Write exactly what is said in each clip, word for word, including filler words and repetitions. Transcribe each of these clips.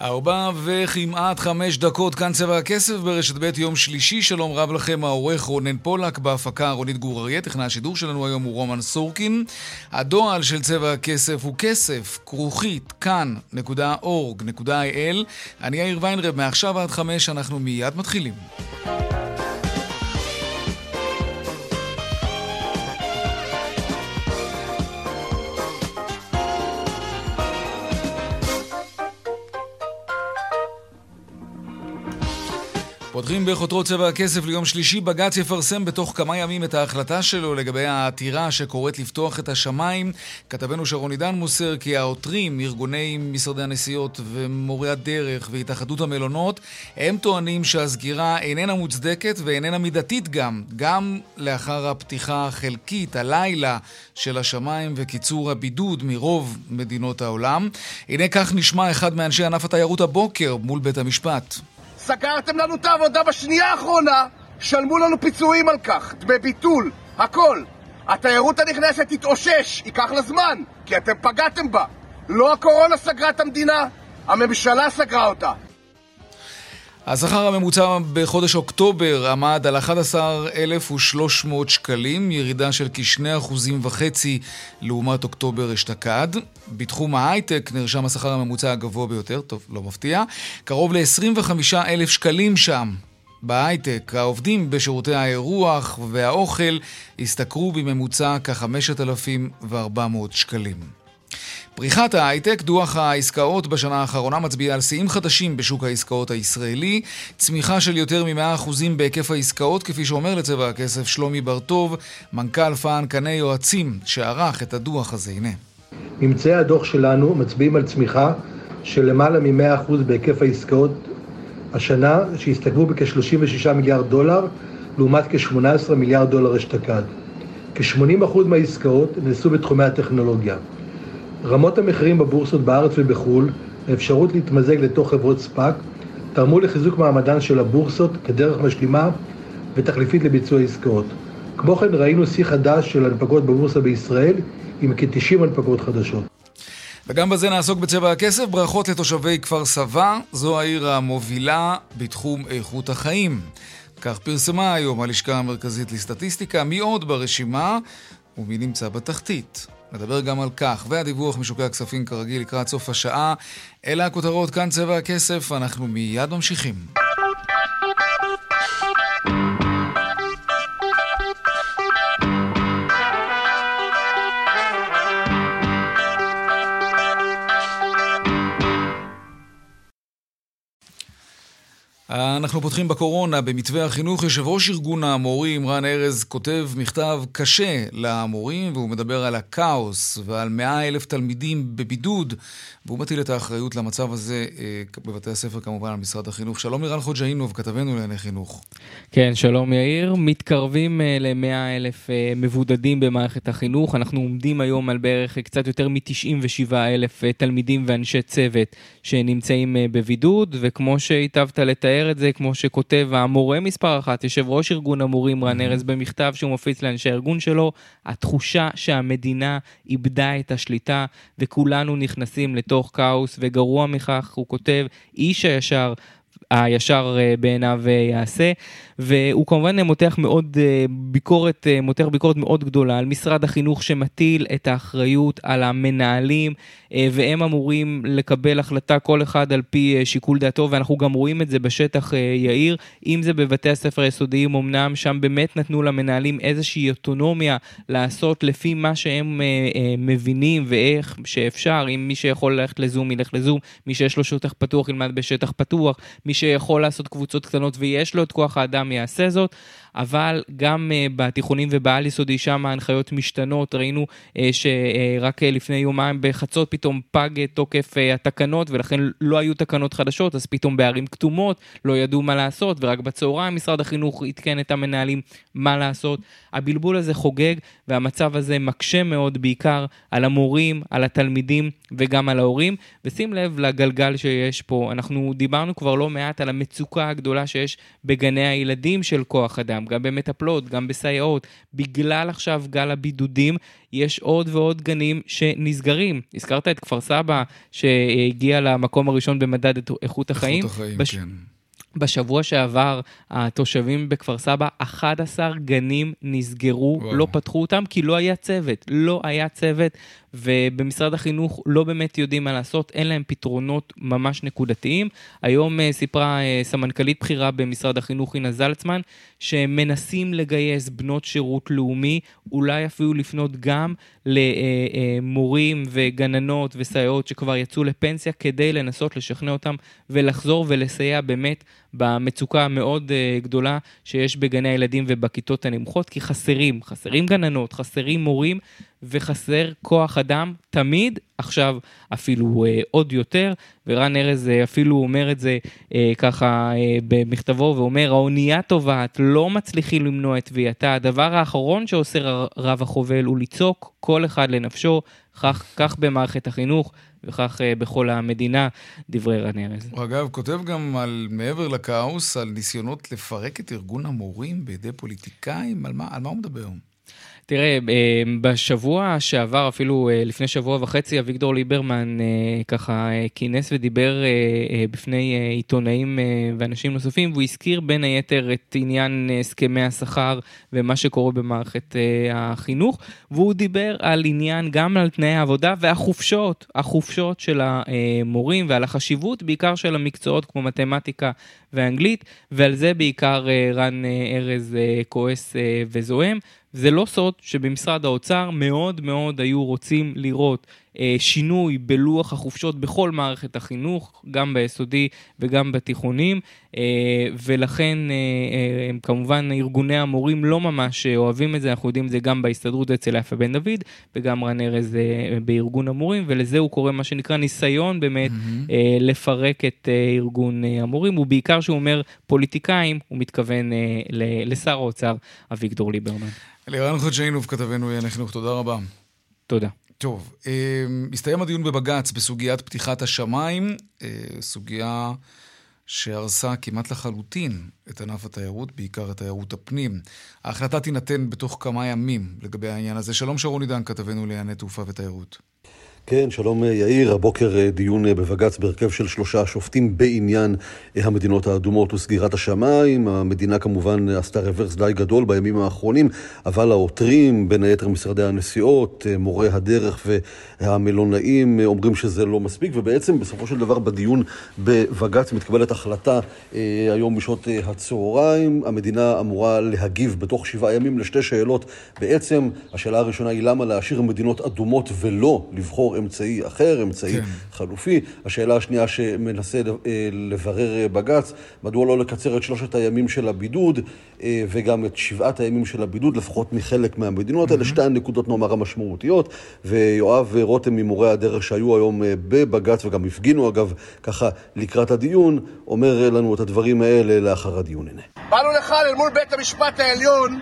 ארבע וכמעט חמש דקות, כאן צבע הכסף ברשת ב' יום שלישי. שלום רב לכם, העורך רונן פולק, בהפקה רונית גור אריה. טכנאי השידור שלנו היום הוא רומן סורקין. הדואל של צבע הכסף הוא כסף, כרוכית, כאן נקודה אורג נקודה איי אל. אני יאיר ויינרב, מעכשיו עד חמש אנחנו מיד מתחילים. פותחים בחותרות צבע הכסף ליום שלישי. בג"ץ יפרסם בתוך כמה ימים את ההחלטה שלו לגבי העתירה שקוראת לפתוח את השמיים. כתבנו שרון עידן מוסר כי העותרים, ארגוני משרדי הנסיעות ומורי הדרך והתאחדות המלונות, הם טוענים שהסגירה איננה מוצדקת ואיננה מידתית גם, גם לאחר הפתיחה החלקית הלילה של השמיים וקיצור הבידוד מרוב מדינות העולם. הנה כך נשמע אחד מאנשי ענף התיירות הבוקר מול בית המשפט. סגרתם לנו את העבודה בשנייה האחרונה, שלמו לנו פיצויים על כך, בביטול, הכל. התיירות הנכנסת תתאושש, ייקח לה זמן, כי אתם פגעתם בה. לא הקורונה סגרה את המדינה, הממשלה סגרה אותה. השכר הממוצע בחודש אוקטובר עמד על אחד עשר אלף ושלוש מאות שקלים, ירידה של כ-שני אחוזים וחצי לעומת אוקטובר אשתקד. בתחום ההייטק נרשם השכר הממוצע הגבוה ביותר, טוב, לא מפתיע, קרוב ל-עשרים וחמישה אלף שקלים שם. בהייטק, העובדים בשירותי האירוח והאוכל הסתכרו בממוצע כ-חמשת אלפים וארבע מאות שקלים. פריחת ההייטק, דוח העסקאות בשנה האחרונה מצביע על שיאים חדשים בשוק העסקאות הישראלי, צמיחה של יותר מ-מאה אחוז בהיקף העסקאות, כפי שאומר לצבע הכסף שלומי ברטוב, מנכ"ל פען קנה יועצים שערך את הדוח הזה. הנה. ממצאי הדוח שלנו מצביעים על צמיחה של למעלה מ-מאה אחוז בהיקף העסקאות השנה, שהסתכמו בכ-שלושים ושישה מיליארד דולר, לעומת כ-שמונה עשרה מיליארד דולר אשתקד. כ-שמונים אחוז מהעסקאות נעשו בתחומי הטכנולוגיה. רמות המחירים בבורסות בארץ ובחול, האפשרות להתמזג לתוך חברות ספק, תרמו לחיזוק מעמדן של הבורסות כדרך משלימה ותחליפית לביצוע עסקאות. כמו כן ראינו שיא חדש של הנפקות בבורסה בישראל עם כ-תשעים הנפקות חדשות. וגם בזה נעסוק בצבע הכסף. ברכות לתושבי כפר סבא, זו העיר המובילה בתחום איכות החיים. כך פרסמה היום הלשכה המרכזית לסטטיסטיקה, מי עוד ברשימה ומי נמצא בתחתית. נדבר גם על כך, והדיווח משוקי הכספים כרגיל לקראת סוף השעה. אלה הכותרות, כאן צבע הכסף, אנחנו מיד ממשיכים. אנחנו פותחים בקורונה. במתווה החינוך, יושב ראש ארגון המורים רן ארז כותב מכתב קשה למורים, והוא מדבר על הכאוס ועל מאה אלף תלמידים בבידוד, והוא מטיל את האחריות למצב הזה בבתי הספר כמובן על משרד החינוך. שלום אירן חוג'אינוב, כתבנו לענייני חינוך. כן, שלום יאיר. מתקרבים למאה אלף מבודדים במערכת החינוך. אנחנו עומדים היום על בערך קצת יותר מ-תשעים ושבעה אלף תלמידים ואנשי צוות שנמצאים בבידוד, וכמו שהיטבת לתאר את זה, כמו שכותב המורה מספר אחת, יושב ראש ארגון המורים רן ארז במכתב שהוא מפיץ לאנשי הארגון שלו, התחושה שהמדינה איבדה את השליטה וכולנו נכנסים לתוך כאוס, וגרוע מכך, הוא כותב, איש הישר הישר בעיניו יעשה. והוא כמובן מותח מאוד ביקורת, מותח ביקורת מאוד גדולה על משרד החינוך שמטיל את האחריות על המנהלים, והם אמורים לקבל החלטה כל אחד על פי שיקול דעתו, ואנחנו גם רואים את זה בשטח יאיר, אם זה בבתי הספר היסודיים, אמנם שם באמת נתנו למנהלים איזושהי אוטונומיה לעשות לפי מה שהם מבינים ואיך שאפשר, אם מי שיכול ללכת לזום ילך לזום, מי שיש לו שטח פתוח ילמד בשטח פתוח, מי שיכול לעשות קבוצות קטנות ויש לו את כוח האדם גם יעשה זאת, אבל גם בתיכונים ובעל יסודי שם ההנחיות משתנות, ראינו שרק לפני יומיים בחצות פתאום פג תוקף התקנות, ולכן לא היו תקנות חדשות, אז פתאום בערים כתומות לא ידעו מה לעשות, ורק בצהריים משרד החינוך התקן את המנהלים מה לעשות. הבלבול הזה חוגג, והמצב הזה מקשה מאוד בעיקר על המורים, על התלמידים וגם על ההורים, ושים לב לגלגל שיש פה, אנחנו דיברנו כבר לא מעט על המצוקה הגדולה שיש בגני הילדים של כוח אדם, גם במטפלות, גם בסייעות, בגלל עכשיו גל הבידודים, יש עוד ועוד גנים שנסגרים. הזכרת את כפר סבא, שהגיע למקום הראשון במדד איכות החיים. איכות החיים, בש... כן. בשבוע שעבר, התושבים בכפר סבא, אחד עשר גנים נסגרו, וואו. לא פתחו אותם, כי לא היה צוות, לא היה צוות, ובמשרד החינוך לא באמת יודעים מה לעשות, אין להם פתרונות ממש נקודתיים. היום סיפרה סמנכלית בחירה במשרד החינוך אינה זלצמן, שמנסים לגייס בנות שירות לאומי, אולי אפילו לפנות גם למורים וגננות וסייעות שכבר יצאו לפנסיה, כדי לנסות לשכנע אותם ולחזור ולסייע באמת במצוקה המאוד גדולה שיש בגני הילדים ובכיתות הנמוכות, כי חסרים, חסרים גננות, חסרים מורים, וחסר כוח אדם תמיד, עכשיו אפילו אה, עוד יותר, ורן ארז אה, אפילו אומר את זה אה, ככה אה, במכתבו, ואומר, האונייה טובה, את לא מצליחי למנוע את טביעתה, הדבר האחרון שעושה רב החובל הוא ליצוק כל אחד לנפשו, כך, כך במערכת החינוך, וכך אה, בכל המדינה, דברי רן ארז. אגב, כותב גם על מעבר לקאוס, על ניסיונות לפרק את ארגון המורים בידי פוליטיקאים, על מה, על מה הוא מדבר? תראה, בשבוע שעבר, אפילו לפני שבוע וחצי, אביגדור ליברמן ככה כינס ודיבר בפני עיתונאים ואנשים נוספים, והוא הזכיר בין היתר את עניין הסכמי השכר ומה שקורה במערכת החינוך, והוא דיבר על עניין גם על תנאי העבודה והחופשות, החופשות של המורים ועל החשיבות בעיקר של המקצועות כמו מתמטיקה ואנגלית, ועל זה בעיקר רן ארז כועס וזוהם. זה לא סוד שבמשרד האוצר מאוד מאוד היו רוצים לראות אה, שינוי בלוח החופשות בכל מערכת החינוך, גם ביסודי וגם בתיכונים, אה, ולכן אה, אה, הם כמובן ארגוני המורים לא ממש אוהבים את זה, אנחנו יודעים זה גם בהסתדרות אצל יפה בן דוד, וגם רן ארז אה, בארגון המורים, ולזה הוא קורא מה שנקרא ניסיון באמת mm-hmm. אה, לפרק את אה, ארגון אה, המורים, ובעיקר שהוא אומר פוליטיקאים, הוא מתכוון אה, ל- לשר האוצר אביגדור ליברמן. לירן חודשיינוב כתבנו עניין החינוך, תודה רבה. תודה. טוב, הסתיים הדיון בבגץ בסוגיית פתיחת השמיים, סוגיה שהרסה כמעט לחלוטין את ענף התיירות, בעיקר את תיירות הפנים. ההחלטה תינתן בתוך כמה ימים לגבי העניין הזה. שלום שרון עידן כתבנו לענייני תעופה ותיירות. כן, שלום יאיר. הבוקר דיון בבג"ץ בהרכב של שלושה שופטים בעניין המדינות האדומות וסגירת השמיים. המדינה כמובן עשתה רוורס די גדול בימים האחרונים, אבל העותרים, בין היתר משרדי הנסיעות, מורי הדרך והמלונאים, אומרים שזה לא מספיק, ובעצם בסופו של דבר בדיון בבג"ץ מתקבלת החלטה היום בשעות הצהריים. המדינה אמורה להגיב בתוך שבעה ימים לשתי שאלות. בעצם השאלה הראשונה היא למה להשאיר מדינות אדומות ולא לבחור אמצעי אחר, אמצעי חלופי. השאלה השנייה שמנסה לברר בגץ, מדוע לא לקצר את שלושת הימים של הבידוד וגם את שבעת הימים של הבידוד, לפחות מחלק מהמדינות. אלה שתי הנקודות נאמר המשמעותיות, ויואב רותם ממורי הדרך שהיו היום בבגץ וגם הפגינו אגב ככה לקראת הדיון, אומר לנו את הדברים האלה לאחר הדיון. הנה. באנו לכאן אל מול בית המשפט העליון,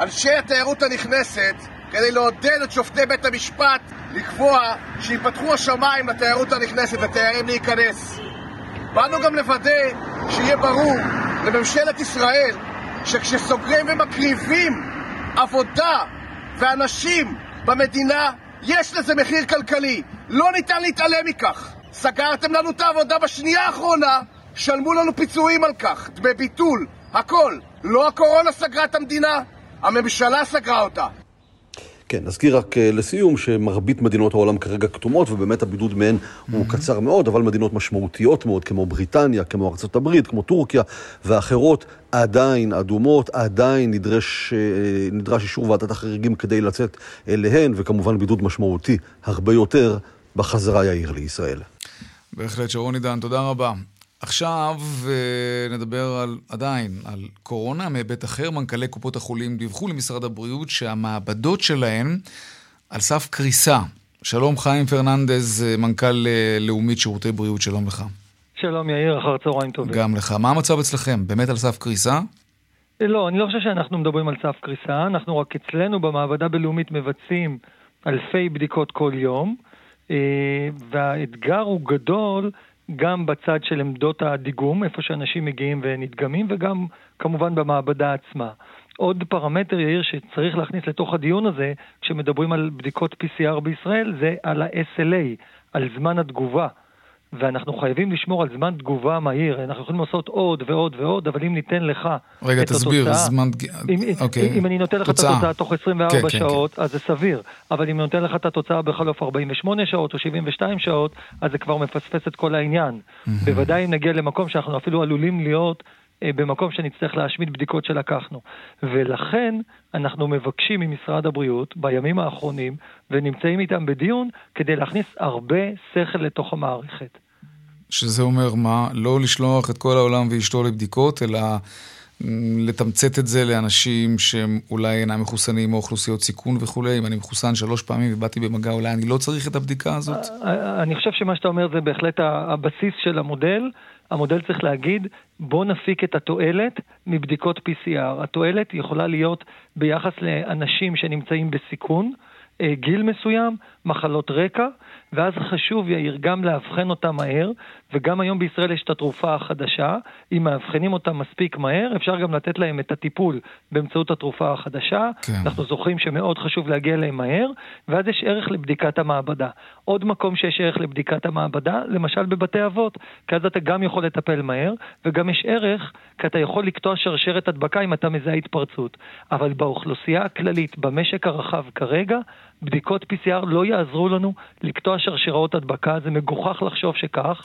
אנשי התיירות הנכנסת, כדי לעודד את שופטי בית המשפט לקבוע שיפתחו השמיים לתיירות הנכנסת, לתיירים להיכנס. באנו גם לוודא שיהיה ברור לממשלת ישראל שכשסוגרים ומקריבים עבודה ואנשים במדינה, יש לזה מחיר כלכלי. לא ניתן להתעלם מכך. סגרתם לנו את העבודה בשנייה האחרונה, שלמו לנו פיצויים על כך, דמי ביטול, הכל. לא הקורונה סגרה את המדינה, הממשלה סגרה אותה. כן, נזכיר רק לסיום שמרבית מדינות העולם כרגע כתומות, ובאמת הבידוד מהן mm-hmm. הוא קצר מאוד, אבל מדינות משמעותיות מאוד, כמו בריטניה, כמו ארצות הברית, כמו טורקיה ואחרות, עדיין אדומות, עדיין נדרש, נדרש אישור ועדת החריגים כדי לצאת אליהן, וכמובן בידוד משמעותי הרבה יותר בחזרה יאיר לישראל. בהחלט שרון עידן, תודה רבה. עכשיו נדבר על, עדיין על קורונה, מהיבט אחר. מנכ"לי קופות החולים דיווחו למשרד הבריאות שהמעבדות שלהן על סף קריסה. שלום חיים פרננדז, מנכ"ל לאומית שירותי בריאות, שלום לך. שלום יאיר, אחר צהריים טובים. גם לך. מה המצב אצלכם? באמת על סף קריסה? לא, אני לא חושב שאנחנו מדברים על סף קריסה, אנחנו רק אצלנו במעבדה בינלאומית מבצעים אלפי בדיקות כל יום, והאתגר הוא גדול גם בצד של עמדות הדיגום, איפה שאנשים מגיעים ונדגמים, וגם כמובן במעבדה עצמה. עוד פרמטר יאיר שצריך להכניס לתוך הדיון הזה, כשמדברים על בדיקות פי סי אר בישראל, זה על ה-אס אל איי, על זמן התגובה. ואנחנו חייבים לשמור על זמן תגובה מהיר, אנחנו יכולים לעשות עוד ועוד ועוד, אבל אם ניתן לך רגע, את תסביר, התוצאה, זמן... אם, אוקיי. אם אני נותן לך תוצאה. את התוצאה תוך עשרים וארבע כן, שעות, כן, אז זה סביר, אבל אם אני נותן לך את התוצאה בחלוף ארבעים ושמונה שעות או שבעים ושתיים שעות, אז זה כבר מפספס את כל העניין. Mm-hmm. בוודאי אם נגיע למקום שאנחנו אפילו עלולים להיות אה, במקום שנצטרך להשמיד בדיקות שלקחנו. ולכן אנחנו מבקשים ממשרד הבריאות בימים האחרונים, ונמצאים איתם בדיון, כדי להכניס הרבה שכל לתוך המערכת. שזה אומר מה? לא לשלוח את כל העולם ואשתו לבדיקות, אלא לתמצת את זה לאנשים שהם אולי אינם מחוסנים או אוכלוסיות סיכון וכולי. אם אני מחוסן שלוש פעמים ובאתי במגע, אולי אני לא צריך את הבדיקה הזאת? אני חושב שמה שאתה אומר זה בהחלט הבסיס של המודל. המודל צריך להגיד, בוא נפיק את התועלת מבדיקות פי סי אר. התועלת יכולה להיות ביחס לאנשים שנמצאים בסיכון, גיל מסוים, מחלות רקע, ואז חשוב יאיר גם להבחן אותה מהר, וגם היום בישראל יש את התרופה החדשה, אם מאבחנים אותה מספיק מהר, אפשר גם לתת להם את הטיפול באמצעות התרופה החדשה, כן. אנחנו זוכרים שמאוד חשוב להגיע להם מהר, ואז יש ערך לבדיקת המעבדה. עוד מקום שיש ערך לבדיקת המעבדה, למשל בבתי אבות, כי אז אתה גם יכול לטפל מהר, וגם יש ערך כי אתה יכול לקטוע שרשרת הדבקה אם אתה מזהה התפרצות. אבל באוכלוסייה הכללית, במשק הרחב כרגע, בדיקות פי סי אר לא יעזרו לנו לקטוע שרשראות הדבקה, זה מגוחך לחשוב שכך,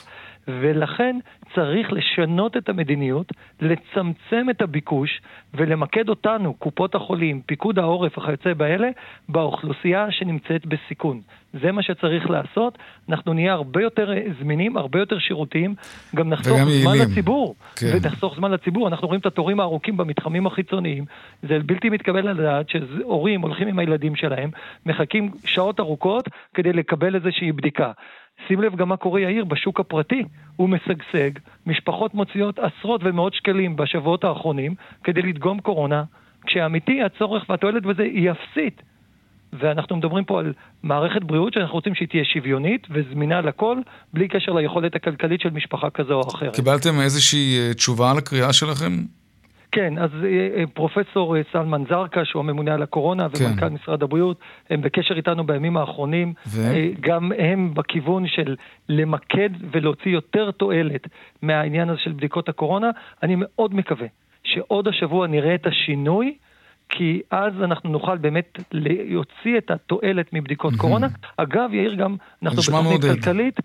ולכן צריך לשנות את המדיניות, לצמצם את הביקוש, ולמקד אותנו, קופות החולים, פיקוד העורף, החייצה באלה, באוכלוסייה שנמצאת בסיכון. זה מה שצריך לעשות, אנחנו נהיה הרבה יותר זמינים, הרבה יותר שירותיים, גם נחסוך זמן לציבור, כן. ונחסוך זמן לציבור, אנחנו רואים את התורים הארוכים במתחמים החיצוניים, זה בלתי מתקבל לדעת שהורים הולכים עם הילדים שלהם, מחכים שעות ארוכות כדי לקבל איזושהי בדיקה. שים לב גם מה קורה יאיר בשוק הפרטי, הוא משגשג, משפחות מוציאות עשרות ומאות שקלים בשבועות האחרונים כדי לדגום קורונה, כשהאמיתי הצורך והתועלת בזה היא אפסית. ואנחנו מדברים פה על מערכת בריאות שאנחנו רוצים שהיא תהיה שוויונית וזמינה לכל, בלי קשר ליכולת הכלכלית של משפחה כזו או אחרת. קיבלתם איזושהי תשובה על הקריאה שלכם? כן, אז פרופסור סלמן זרקה, שהוא הממונה על הקורונה, כן. ומנכ"ל משרד הבריאות, הם בקשר איתנו בימים האחרונים, ו... גם הם בכיוון של למקד ולהוציא יותר תועלת מהעניין הזה של בדיקות הקורונה. אני מאוד מקווה שעוד השבוע נראה את השינוי, כי אז אנחנו נוכל באמת להוציא את התועלת מבדיקות קורונה. אגב, יאיר, גם אנחנו בתוכנית כלכלית,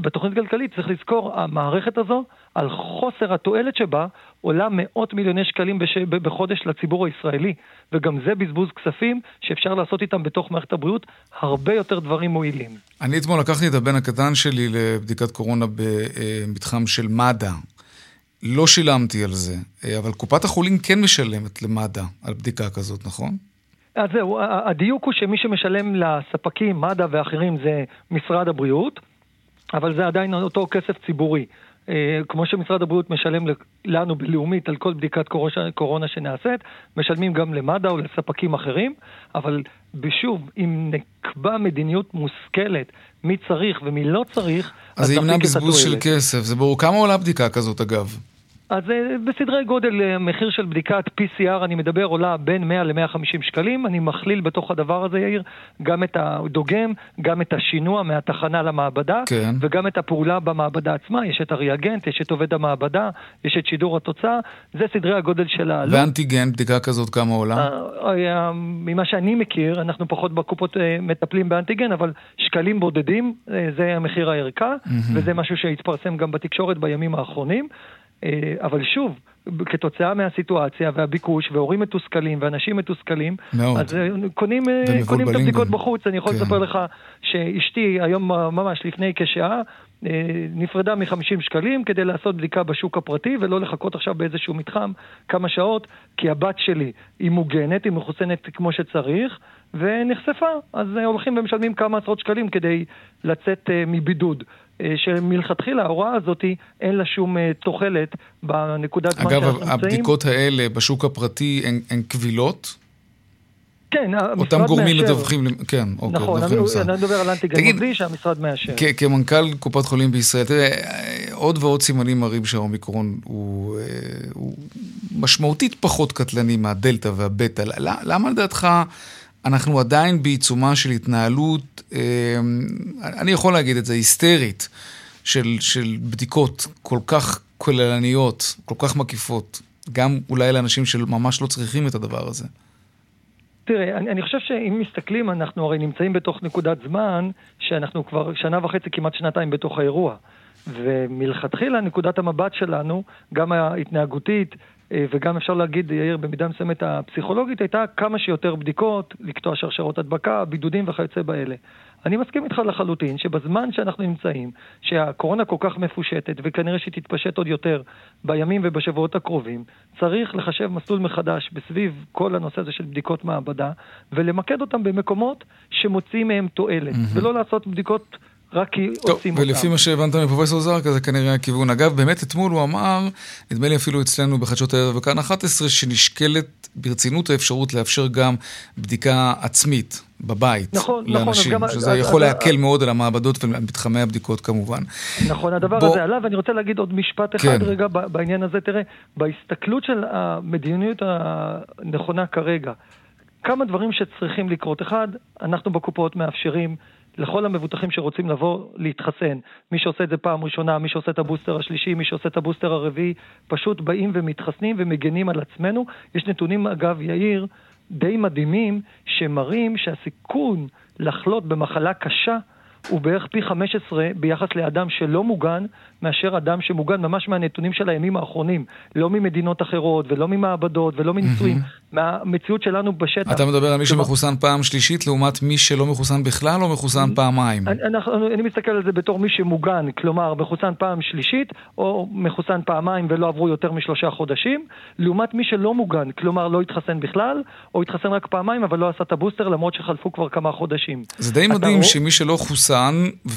בתוכנית כלכלית צריך לזכור, המערכת הזו, על חוסר התועלת שבה, עולה מאות מיליוני שקלים בחודש לציבור הישראלי, וגם זה בזבוז כספים שאפשר לעשות איתם בתוך מערכת הבריאות, הרבה יותר דברים מועילים. אני אתמול לקחתי את הבן הקטן שלי לבדיקת קורונה במתחם של מד"א, לא שילמתי על זה, אבל קופת החולים כן משלמת למד"א על בדיקה כזאת, נכון? אז זהו, הדיוק הוא שמי שמשלם לספקים, מד"א ואחרים, זה משרד הבריאות, אבל זה עדיין אותו כסף ציבורי. כמו שמשרד הבריאות משלם לנו בלאומית על כל בדיקת קורונה שנעשית, משלמים גם למד"א או לספקים אחרים, אבל בשוב, אם נקבע מדיניות מושכלת, מי צריך ומי לא צריך, אז זה ימנע בזבוז של כסף. זה ברור. כמה עולה בדיקה כזאת, אגב? אז בסדרי גודל, מחיר של בדיקת פי סי אר, אני מדבר, עולה בין מאה עד מאה וחמישים שקלים. אני מכליל בתוך הדבר הזה, יאיר, גם את הדוגם, גם את השינוע מהתחנה למעבדה, כן. וגם את הפעולה במעבדה עצמה. יש את הריאגנט, יש את עובד המעבדה, יש את שידור התוצאה. זה סדרי הגודל של העלות. ואנטיגן, בדיקה כזאת כמה עולה? ממה שאני מכיר, אנחנו פחות בקופות מטפלים באנטיגן, אבל שקלים בודדים, זה המחיר הערכה, mm-hmm. וזה משהו שהתפרסם גם בתקשורת בימים האחרונים. אבל שוב, כתוצאה מהסיטואציה והביקוש, והורים מתוסכלים, ואנשים מתוסכלים, אז קונים, קונים את הבדיקות בחוץ. אני יכול לספר לך שאשתי היום ממש לפני כשעה, נפרדה מ-חמישים שקלים כדי לעשות בדיקה בשוק הפרטי ולא לחכות עכשיו באיזשהו מתחם כמה שעות, כי הבת שלי היא מוגנת, היא מחוסנת כמו שצריך ונחשפה, אז הולכים ומשלמים כמה עשרות שקלים כדי לצאת מבידוד, שמלכתחילה ההוראה הזאת אין לה שום תוחלת בנקודת מה שאנחנו נמצאים. אגב, הבדיקות האלה בשוק הפרטי הן קבילות? כן, אותם גורמים מדווחים, כן, אוקיי, נכון, אני מדבר על אנטיגן בלי שהמשרד מאשר. כמנכ"ל קופת חולים בישראל, תראה, עוד ועוד סימנים מראים שהאומיקרון הוא משמעותית פחות קטלני מהדלטה והבטא. למה לדעתך אנחנו עדיין בעיצומה של התנהלות, אני יכול להגיד את זה, היסטרית, של בדיקות כל כך כוללניות, כל כך מקיפות, גם אולי לאנשים שממש לא צריכים את הדבר הזה? תראה, אני, אני חושב שאם מסתכלים, אנחנו הרי נמצאים בתוך נקודת זמן שאנחנו כבר שנה וחצי, כמעט שנתיים בתוך האירוע. ומלכתחילה, נקודת המבט שלנו, גם ההתנהגותית וגם אפשר להגיד, יאיר, במידה מסוימת הפסיכולוגית, הייתה כמה שיותר בדיקות, לקטוע שרשרות הדבקה, בידודים וכיוצא באלה. אני מסכים איתך לחלוטין שבזמן שאנחנו נמצאים, שהקורונה כל כך מפושטת, וכנראה שהיא תתפשט עוד יותר בימים ובשבועות הקרובים, צריך לחשב מסלול מחדש בסביב כל הנושא הזה של בדיקות מעבדה, ולמקד אותם במקומות שמוצאים מהם תועלת, mm-hmm. ולא לעשות בדיקות רק כי עושים אותם. ולפי מה שהבנת מפרופסור זרקא, זה כנראה הכיוון. אגב, באמת אתמול הוא אמר, נדמה לי אפילו אצלנו בחדשות הערב וכאן אחת עשרה, שנשקלת ברצינות האפשרות לאפשר גם בדיקה עצמית בבית לאנשים, שזה יכול להקל מאוד על המעבדות ומתחמי הבדיקות כמובן. נכון, הדבר הזה עליו, ואני רוצה להגיד עוד משפט אחד רגע בעניין הזה. תראה, בהסתכלות של המדיניות הנכונה כרגע, כמה דברים שצריכים לקרות. אחד, אנחנו בקופות מאפשרים לכל המבוטחים שרוצים לבוא להתחסן, מי שעושה את זה פעם ראשונה, מי שעושה את הבוסטר השלישי, מי שעושה את הבוסטר הרביעי, פשוט באים ומתחסנים ומגנים על עצמנו. יש נתונים, אגב, יאיר, די מדהימים, שמראים שהסיכון לחלות במחלה קשה הוא בערך פי חמש עשרה ביחס לאדם שלא מוגן, מאשר אדם שמוגן, ממש מהנתונים של הימים האחרונים, לא ממדינות אחרות, ולא ממעבדות, ולא מניסויים, מהמציאות שלנו בשטח. אתה מדבר על מי שמחוסן פעם שלישית, לעומת מי שלא מחוסן בכלל, או מחוסן פעמיים? אני מסתכל על זה בתור מי שמוגן, כלומר, מחוסן פעם שלישית, או מחוסן פעמיים ולא עברו יותר משלושה חודשים, לעומת מי שלא מוגן, כלומר, לא התחסן בכלל, או התחסן רק פעמיים, אבל לא עשה את הבוסטר, למרות שחלפו כבר כמה חודשים. זה די מדהים שמי שלא חוסן,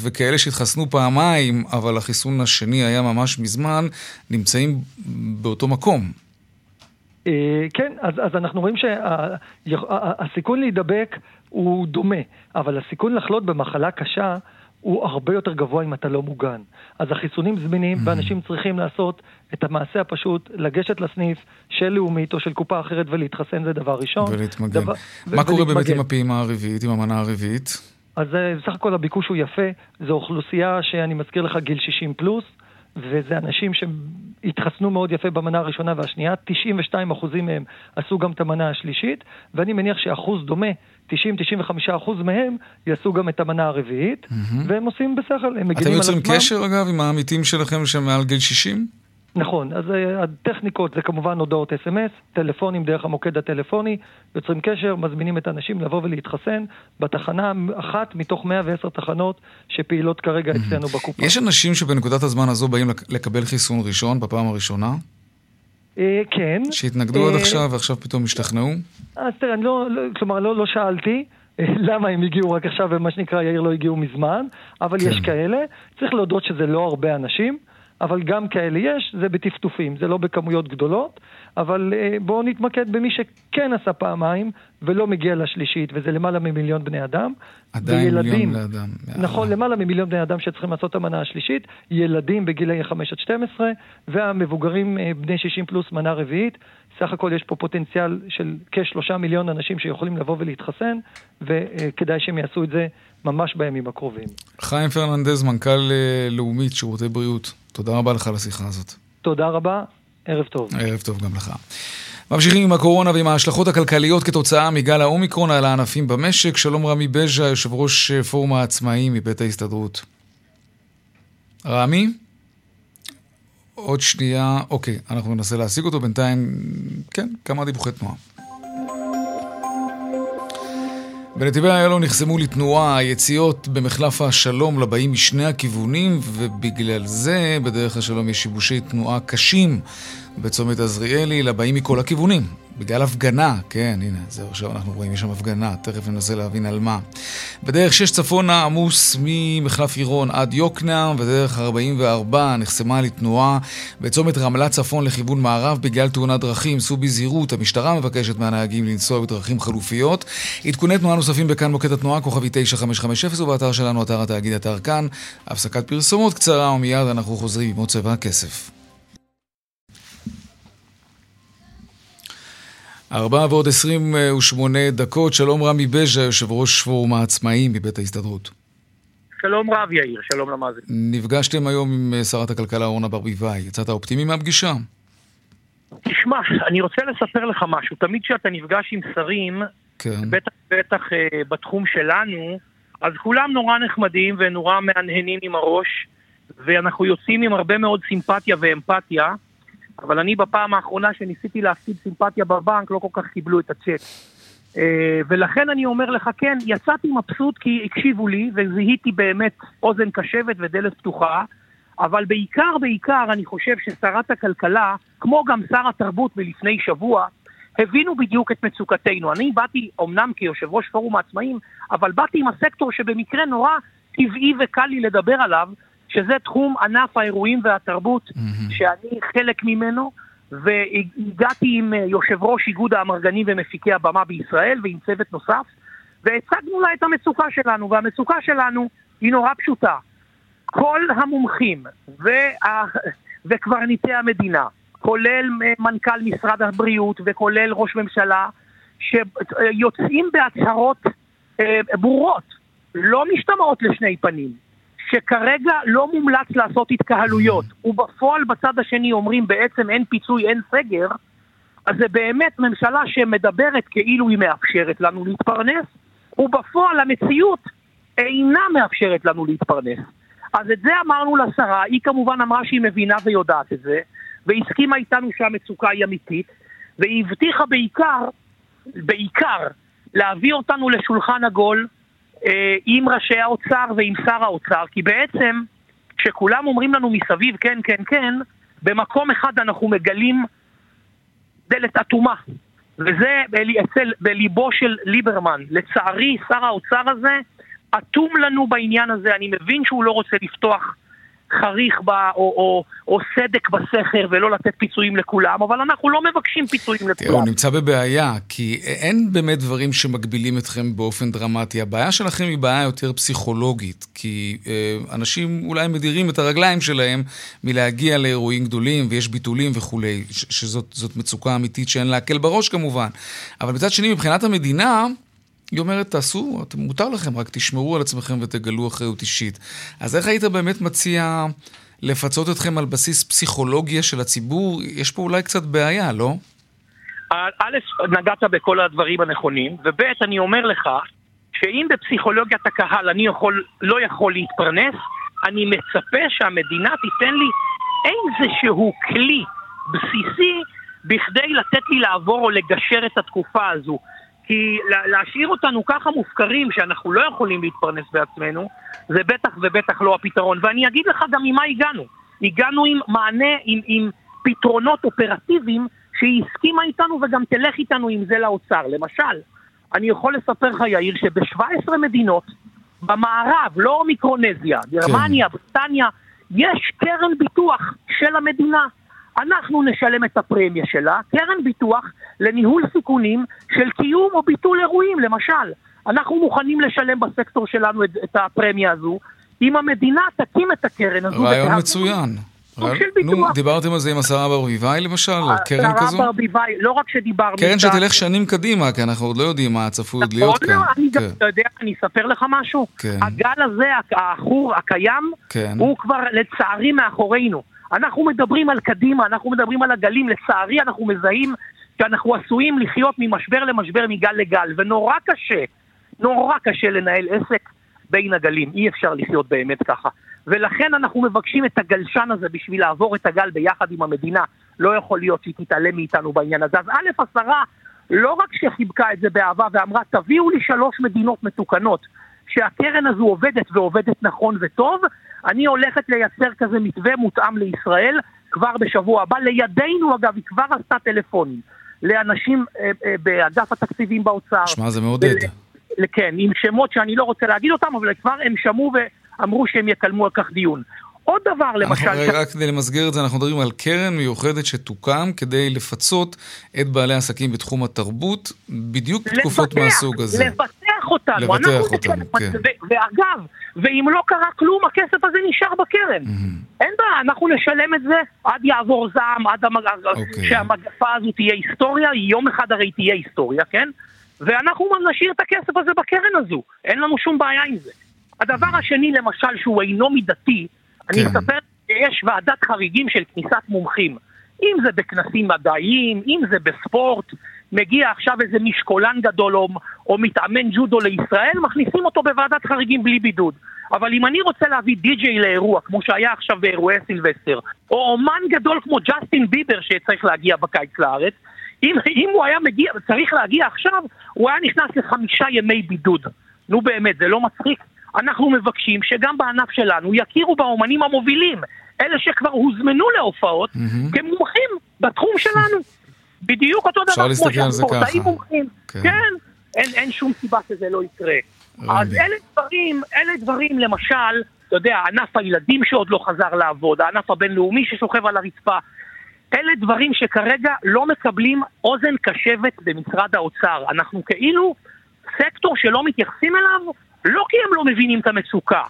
וכאלה שהתחסנו פעמיים, אבל החיסון השני היה ממש מזמן, נמצאים באותו מקום. כן, אז, אז אנחנו רואים שהסיכון להידבק הוא דומה, אבל הסיכון לחלות במחלה קשה הוא הרבה יותר גבוה אם אתה לא מוגן. אז החיסונים זמינים, ואנשים צריכים לעשות את המעשה הפשוט, לגשת לסניף של לאומית או של קופה אחרת ולהתחסן, זה דבר ראשון. ולהתמגן. דבר, מה קורה באמת עם הפעימה הרביעית, עם המנה הרביעית? אז בסך הכל הביקוש הוא יפה, זו אוכלוסייה שאני מזכיר לך גיל שישים פלוס, וזה אנשים שהתחסנו מאוד יפה במנה הראשונה והשנייה, תשעים ושתיים אחוזים מהם עשו גם את המנה השלישית, ואני מניח שאחוז דומה, תשעים עד תשעים וחמישה אחוז מהם יעשו גם את המנה הרביעית, mm-hmm. והם עושים בשכל, הם מגנים על עצמם. אתם יוצרים קשר אגב עם העמיתים שלכם שמעל גיל שישים? נכון, אז הטכניקות זה כמובן הודעות אס אם אס, טלפונים דרך המוקד הטלפוני, יוצרים קשר, מזמינים את האנשים לבוא ולהתחסן בתחנה אחת מתוך מאה ועשר תחנות שפעילות כרגע אצלנו בקופה. יש אנשים שבנקודת הזמן הזו באים לקבל חיסון ראשון בפעם הראשונה? כן. שהתנגדו עד עכשיו ועכשיו פתאום השתכנעו? אז תראה, כלומר לא שאלתי למה הם הגיעו רק עכשיו ומה שנקרא יאיר לא הגיעו מזמן, אבל יש כאלה, צריך להודות שזה לא הרבה אנשים, אבל גם כאלה יש, זה בטפטופים, זה לא בכמויות גדולות, אבל בואו נתמקד במי שכן עשה פעמיים, ולא מגיע לשלישית, וזה למעלה ממיליון בני אדם. עדיין מיליון בני אדם. נכון, למעלה ממיליון בני אדם שצריכים לעשות את המנה השלישית, ילדים בגילי חמש עד שתים עשרה, והמבוגרים בני שישים פלוס מנה רביעית, סך הכל יש פה פוטנציאל של כשלושה מיליון אנשים שיכולים לבוא ולהתחסן, וכדאי שהם יעשו את זה ממש בימים הקרובים. חיים פרננדז, מנכ"ל לאומית שירותי בריאות, תודה רבה לך על השיחה הזאת. תודה רבה, ערב טוב. ערב טוב גם לך. ממשיכים עם הקורונה ועם ההשלכות הכלכליות כתוצאה מגל האומיקרון על הענפים במשק. שלום רמי בז'ה, יושב ראש פורום העצמאים מבית ההסתדרות. רמי? עוד שנייה, אוקיי, אנחנו ננסה להשיג אותו, בינתיים, כן, כמה דיווחי תנועה. בנתיבי איילון נחסמו לתנועה היציאות במחלף השלום לבאים משני הכיוונים, ובגלל זה בדרך השלום יש שיבושי תנועה קשים בצומת עזריאלי לבאים מכל הכיוונים. בגלל הפגנה, כן, הנה, זהו, עכשיו אנחנו רואים, יש שם הפגנה, תכף ננסה להבין על מה. בדרך שש צפונה עמוס ממחלף עירון עד יוקנעם, ודרך ארבעים וארבע נחסמה לתנועה בצומת רמלה צפון לכיוון מערב בגלל תאונת דרכים, סעו בזהירות, המשטרה מבקשת מהנהגים לנסוע בדרכים חלופיות. עדכוני תנועה נוספים בכאן מוקד התנועה, כוכבי תשע חמש חמש אפס, ובאתר שלנו, אתר התאגיד, אתר כאן. הפסקת פרסומות קצרה, ומיד אנחנו חוזרים עם עוד צבע הכסף. ארבע ועוד עשרים ושמונה דקות, שלום רמי בז'ה, יושב ראש פורום העצמאים מבית ההסתדרות. שלום רב יאיר, שלום למאזינים. נפגשתם היום עם שרת הכלכלה אורנה ברביבאי, יצאת אופטימי מהפגישה? תשמע, אני רוצה לספר לך משהו, תמיד כשאתה נפגש עם שרים, כן. בטח בטח בתחום שלנו, אז כולם נורא נחמדים ונורא מענהנים עם הראש, ואנחנו יוצאים עם הרבה מאוד סימפתיה ואמפתיה, אבל אני בפעם האחרונה שניסיתי להפסיד סימפתיה בבנק, לא כל כך קיבלו את הצ'ק. ולכן אני אומר לך, כן, יצאתי מבסוט כי הקשיבו לי, וזיהיתי באמת אוזן קשבת ודלת פתוחה, אבל בעיקר, בעיקר, אני חושב ששרת הכלכלה, כמו גם שר התרבות מלפני שבוע, הבינו בדיוק את מצוקתנו. אני באתי, אמנם כיושב ראש פורום העצמאים, אבל באתי עם הסקטור שבמקרה נורא טבעי וקל לי לדבר עליו, שזה תחום ענף האירועים והתרבות, mm-hmm. שאני חלק ממנו, והגעתי עם יושב ראש איגוד האמרגנים ומפיקי הבמה בישראל, ועם צוות נוסף, והצגנו לה את המצוקה שלנו, והמצוקה שלנו היא נורא פשוטה. כל המומחים, וה... וקברניטי המדינה, כולל מנכ"ל משרד הבריאות, וכולל ראש ממשלה, שיוצאים בהצהרות ברורות, לא משתמעות לשני פנים. שכרגע לא מומלץ לעשות התקהלויות, ובפועל בצד השני אומרים בעצם אין פיצוי, אין סגר, אז זה באמת ממשלה שמדברת כאילו היא מאפשרת לנו להתפרנס, ובפועל המציאות אינה מאפשרת לנו להתפרנס. אז את זה אמרנו לשרה, היא כמובן אמרה שהיא מבינה ויודעת את זה, והסכימה איתנו שהמצוקה היא אמיתית, והיא הבטיחה בעיקר, בעיקר, להביא אותנו לשולחן עגול, עם ראשי האוצר ועם שר האוצר, כי בעצם כשכולם אומרים לנו מסביב כן, כן, כן, במקום אחד אנחנו מגלים דלת אטומה, וזה אצל, בליבו של ליברמן. לצערי, שר האוצר הזה אטום לנו בעניין הזה, אני מבין שהוא לא רוצה לפתוח חריך בה, או, או, או סדק בסכר ולא לתת פיצויים לכולם, אבל אנחנו לא מבקשים פיצויים לכולם. הוא נמצא בבעיה, כי אין באמת דברים שמגבילים אתכם באופן דרמטי. הבעיה שלכם היא בעיה יותר פסיכולוגית, כי אה, אנשים אולי מדירים את הרגליים שלהם מלהגיע לאירועים גדולים, ויש ביטולים וכולי, ש- שזאת זאת מצוקה אמיתית שאין להקל בראש כמובן. אבל מצד שני, מבחינת המדינה, היא אומרת, תעשו, מותר לכם, רק תשמרו על עצמכם ותגלו אחריות אישית. אז איך היית באמת מציע לפצות אתכם על בסיס פסיכולוגיה של הציבור? יש פה אולי קצת בעיה, לא? א', נגעת בכל הדברים הנכונים, וב', אני אומר לך, שאם בפסיכולוגיית הקהל אני יכול, לא יכול להתפרנס, אני מצפה שהמדינה תיתן לי איזשהו כלי בסיסי, בכדי לתת לי לעבור או לגשר את התקופה הזו. כי להשאיר אותנו ככה מופקרים שאנחנו לא יכולים להתפרנס בעצמנו, זה בטח ובטח לא הפתרון. ואני אגיד לך גם עם מה הגענו. הגענו עם מענה, עם, עם פתרונות אופרטיביים שהיא הסכימה איתנו וגם תלך איתנו עם זה לאוצר. למשל, אני יכול לספר לך יאיר שבשבע עשרה מדינות במערב, לא מיקרונזיה, גרמניה, בריטניה, יש קרן ביטוח של המדינה. אנחנו נשלם את הפרמיה שלה, קרן ביטוח לניהול סיכונים של קיום או ביטול אירועים, למשל. אנחנו מוכנים לשלם בסקטור שלנו את, את הפרמיה הזו, אם המדינה תקים את הקרן הזו. רעיון מצוין. רעיון, נו, דיברתם על זה עם השרה ברביבאי למשל, קרן כזו? ברביבאי, לא רק שדיברנו. קרן שתלך שנים קדימה, כי אנחנו עוד לא יודעים מה צפוי עוד להיות כאן. אני גם יודע, אני אספר לך משהו. הגל הזה, האחור הקיים, הוא כבר לצערי מאחורינו. אנחנו מדברים על קדימה, אנחנו מדברים על הגלים, לצערי אנחנו מזהים שאנחנו עשויים לחיות ממשבר למשבר, מגל לגל, ונורא קשה, נורא קשה לנהל עסק בין הגלים, אי אפשר לחיות באמת ככה. ולכן אנחנו מבקשים את הגלשן הזה בשביל לעבור את הגל ביחד עם המדינה. לא יכול להיות שהיא תתעלם מאיתנו בעניין הזה. אז א', השרה לא רק שחיבקה את זה באהבה ואמרה, תביאו לי שלוש מדינות מתוקנות, שהקרן הזו עובדת ועובדת נכון וטוב, אני הולכת לייצר כזה מתווה מותאם לישראל כבר בשבוע הבא. לידינו אגב, היא כבר עשתה טלפונים לאנשים אה, אה, באגף התקציבים באוצר. שמה זה מעודד. ול... כן, עם שמות שאני לא רוצה להגיד אותם, אבל כבר הם שמעו ואמרו שהם יקלמו על כך דיון. עוד דבר למשל... אנחנו, רק כדי למסגר את זה, אנחנו מדברים על קרן מיוחדת שתוקם כדי לפצות את בעלי העסקים בתחום התרבות, בדיוק בתקופות מהסוג הזה. לבטח אותנו. לבטח אותנו, כן. ואגב, ואם לא קרה כלום, הכסף הזה נשאר בקרן. אין בעיה, אנחנו נשלם את זה עד יעבור זעם, עד שהמגפה הזו תהיה היסטוריה, יום אחד הרי תהיה היסטוריה, כן? ואנחנו נשאיר את הכסף הזה בקרן הזו. אין לנו שום בעיה עם זה. הדבר השני, למשל, שהוא אינו מידתי, אני מספר שיש ועדת חריגים של כניסת מומחים. אם זה בכנסים מדעיים, אם זה בספורט, מגיע עכשיו איזה משקולן גדול או, או מתאמן ג'ודו לישראל, מכניסים אותו בוועדת חריגים בלי בידוד. אבל אם אני רוצה להביא די-ג'יי לאירוע, כמו שהיה עכשיו באירועי סילבסטר, או אומן גדול כמו ג'סטין ביבר שצריך להגיע בקיץ לארץ, אם, אם הוא היה מגיע, צריך להגיע עכשיו, הוא היה נכנס לחמישה ימי בידוד. נו באמת, זה לא מצחיק. אנחנו מבקשים שגם בענף שלנו יכירו באומנים המובילים, אלה שכבר הוזמנו להופעות, mm-hmm. כמומחים בתחום שלנו. בדיוק אותו דבר כמו שהספורטאים מומחים. כן, כן. אין, אין שום סיבה שזה לא יקרה. רבי. אז אלה דברים, אלה דברים למשל, אתה יודע, ענף הילדים שעוד לא חזר לעבוד, הענף הבינלאומי ששוכב על הרצפה, אלה דברים שכרגע לא מקבלים אוזן קשבת במשרד האוצר. אנחנו כאילו סקטור שלא מתייחסים אליו, לא כי הם לא מבינים את המצוקה,